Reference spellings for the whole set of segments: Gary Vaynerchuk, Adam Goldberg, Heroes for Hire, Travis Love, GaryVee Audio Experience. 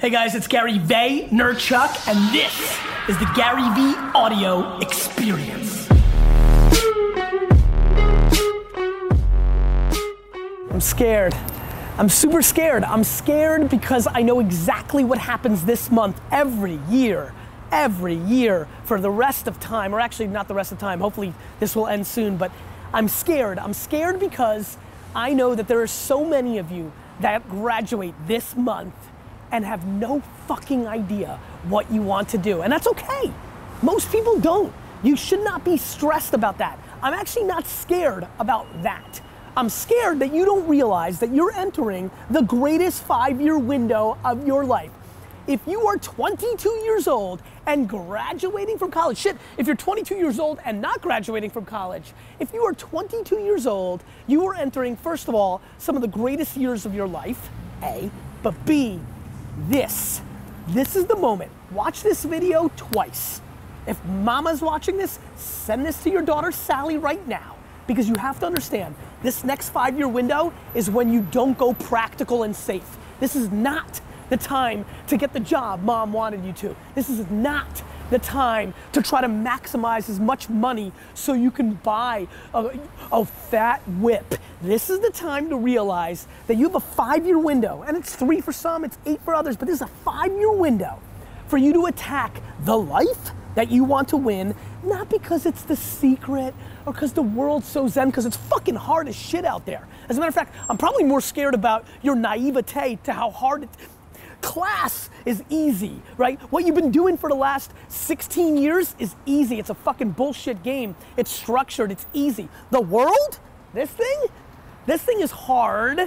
Hey guys, it's Gary Vaynerchuk, and this is the GaryVee Audio Experience. I'm scared. I'm super scared. I'm scared because I know exactly what happens this month every year for the rest of time, or actually not the rest of time. Hopefully this will end soon, but I'm scared. I'm scared because I know that there are so many of you that graduate this month and have no fucking idea what you want to do. And that's okay. Most people don't. You should not be stressed about that. I'm actually not scared about that. I'm scared that you don't realize that you're entering the greatest 5-year window of your life. If you are 22 years old and graduating from college, if you're 22 years old and not graduating from college, if you are 22 years old, you are entering, first of all, some of the greatest years of your life, A, but B, This is the moment. Watch this video twice. If mama's watching this, send this to your daughter Sally right now, because you have to understand, this next 5-year window is when you don't go practical and safe. This is not the time to get the job mom wanted you to. This is not the time to try to maximize as much money so you can buy a fat whip. This is the time to realize that you have a 5-year window, and it's 3 for some, it's 8 for others, but this is a 5-year window for you to attack the life that you want to win, not because it's The Secret or because the world's so zen, because it's fucking hard as shit out there. As a matter of fact, I'm probably more scared about your naivete to how hard class is easy, right? What you've been doing for the last 16 years is easy. It's a fucking bullshit game. It's structured, it's easy. The world, this thing is hard.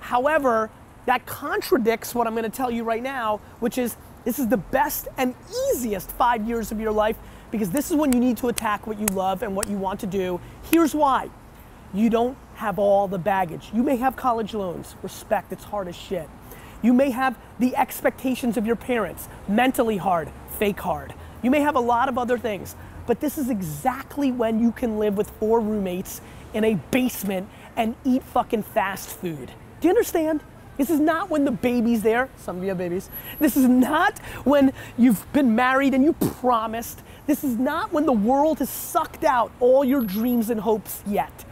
However, that contradicts what I'm gonna tell you right now, which is this is the best and easiest 5 years of your life, because this is when you need to attack what you love and what you want to do. Here's why. You don't have all the baggage. You may have college loans, respect, it's hard as shit. You may have the expectations of your parents, mentally hard, fake hard. You may have a lot of other things, but this is exactly when you can live with 4 roommates in a basement and eat fucking fast food. Do you understand? This is not when the baby's there. Some of you have babies. This is not when you've been married and you promised. This is not when the world has sucked out all your dreams and hopes yet.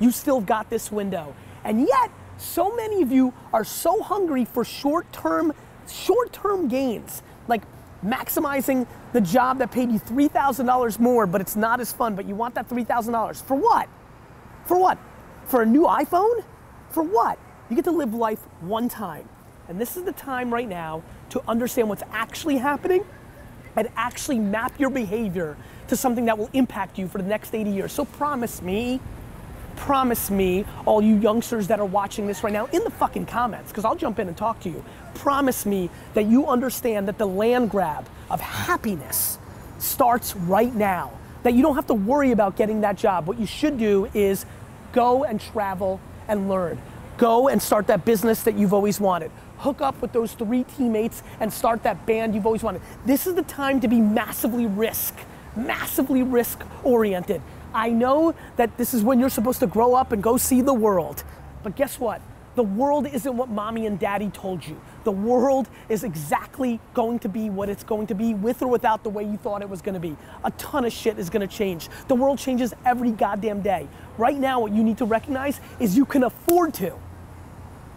You still got this window. And yet, so many of you are so hungry for short-term gains, like maximizing the job that paid you $3,000 more, but it's not as fun, but you want that $3,000. For what? For what? For a new iPhone? For what? You get to live life one time. And this is the time right now to understand what's actually happening and actually map your behavior to something that will impact you for the next 80 years. So promise me, all you youngsters that are watching this right now, in the fucking comments, because I'll jump in and talk to you, promise me that you understand that the land grab of happiness starts right now, that you don't have to worry about getting that job. What you should do is go and travel and learn. Go and start that business that you've always wanted. Hook up with those 3 teammates and start that band you've always wanted. This is the time to be massively risk-oriented. I know that this is when you're supposed to grow up and go see the world, but guess what? The world isn't what mommy and daddy told you. The world is exactly going to be what it's going to be, with or without the way you thought it was gonna be. A ton of shit is gonna change. The world changes every goddamn day. Right now, what you need to recognize is you can afford to.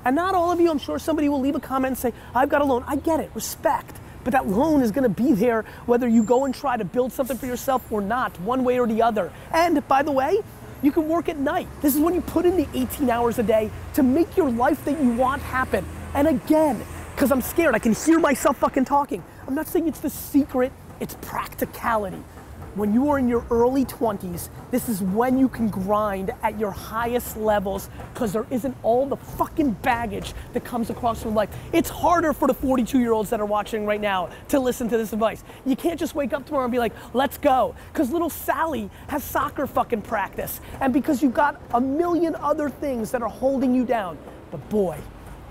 And not all of you, I'm sure somebody will leave a comment and say, I've got a loan. I get it, respect. But that loan is gonna be there whether you go and try to build something for yourself or not, one way or the other. And by the way, you can work at night. This is when you put in the 18 hours a day to make your life that you want happen. And again, because I'm scared, I can hear myself fucking talking. I'm not saying it's the secret, it's practicality. When you are in your early 20s, this is when you can grind at your highest levels, because there isn't all the fucking baggage that comes across your life. It's harder for the 42-year-olds that are watching right now to listen to this advice. You can't just wake up tomorrow and be like, let's go, because little Sally has soccer fucking practice, and because you've got a million other things that are holding you down. But boy,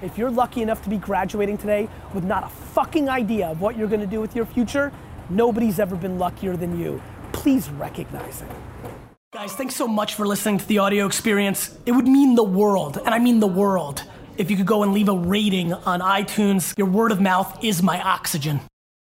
if you're lucky enough to be graduating today with not a fucking idea of what you're gonna do with your future, nobody's ever been luckier than you. Please recognize it. Guys, thanks so much for listening to the audio experience. It would mean the world, and I mean the world, If you could go and leave a rating on iTunes, your word of mouth is my oxygen.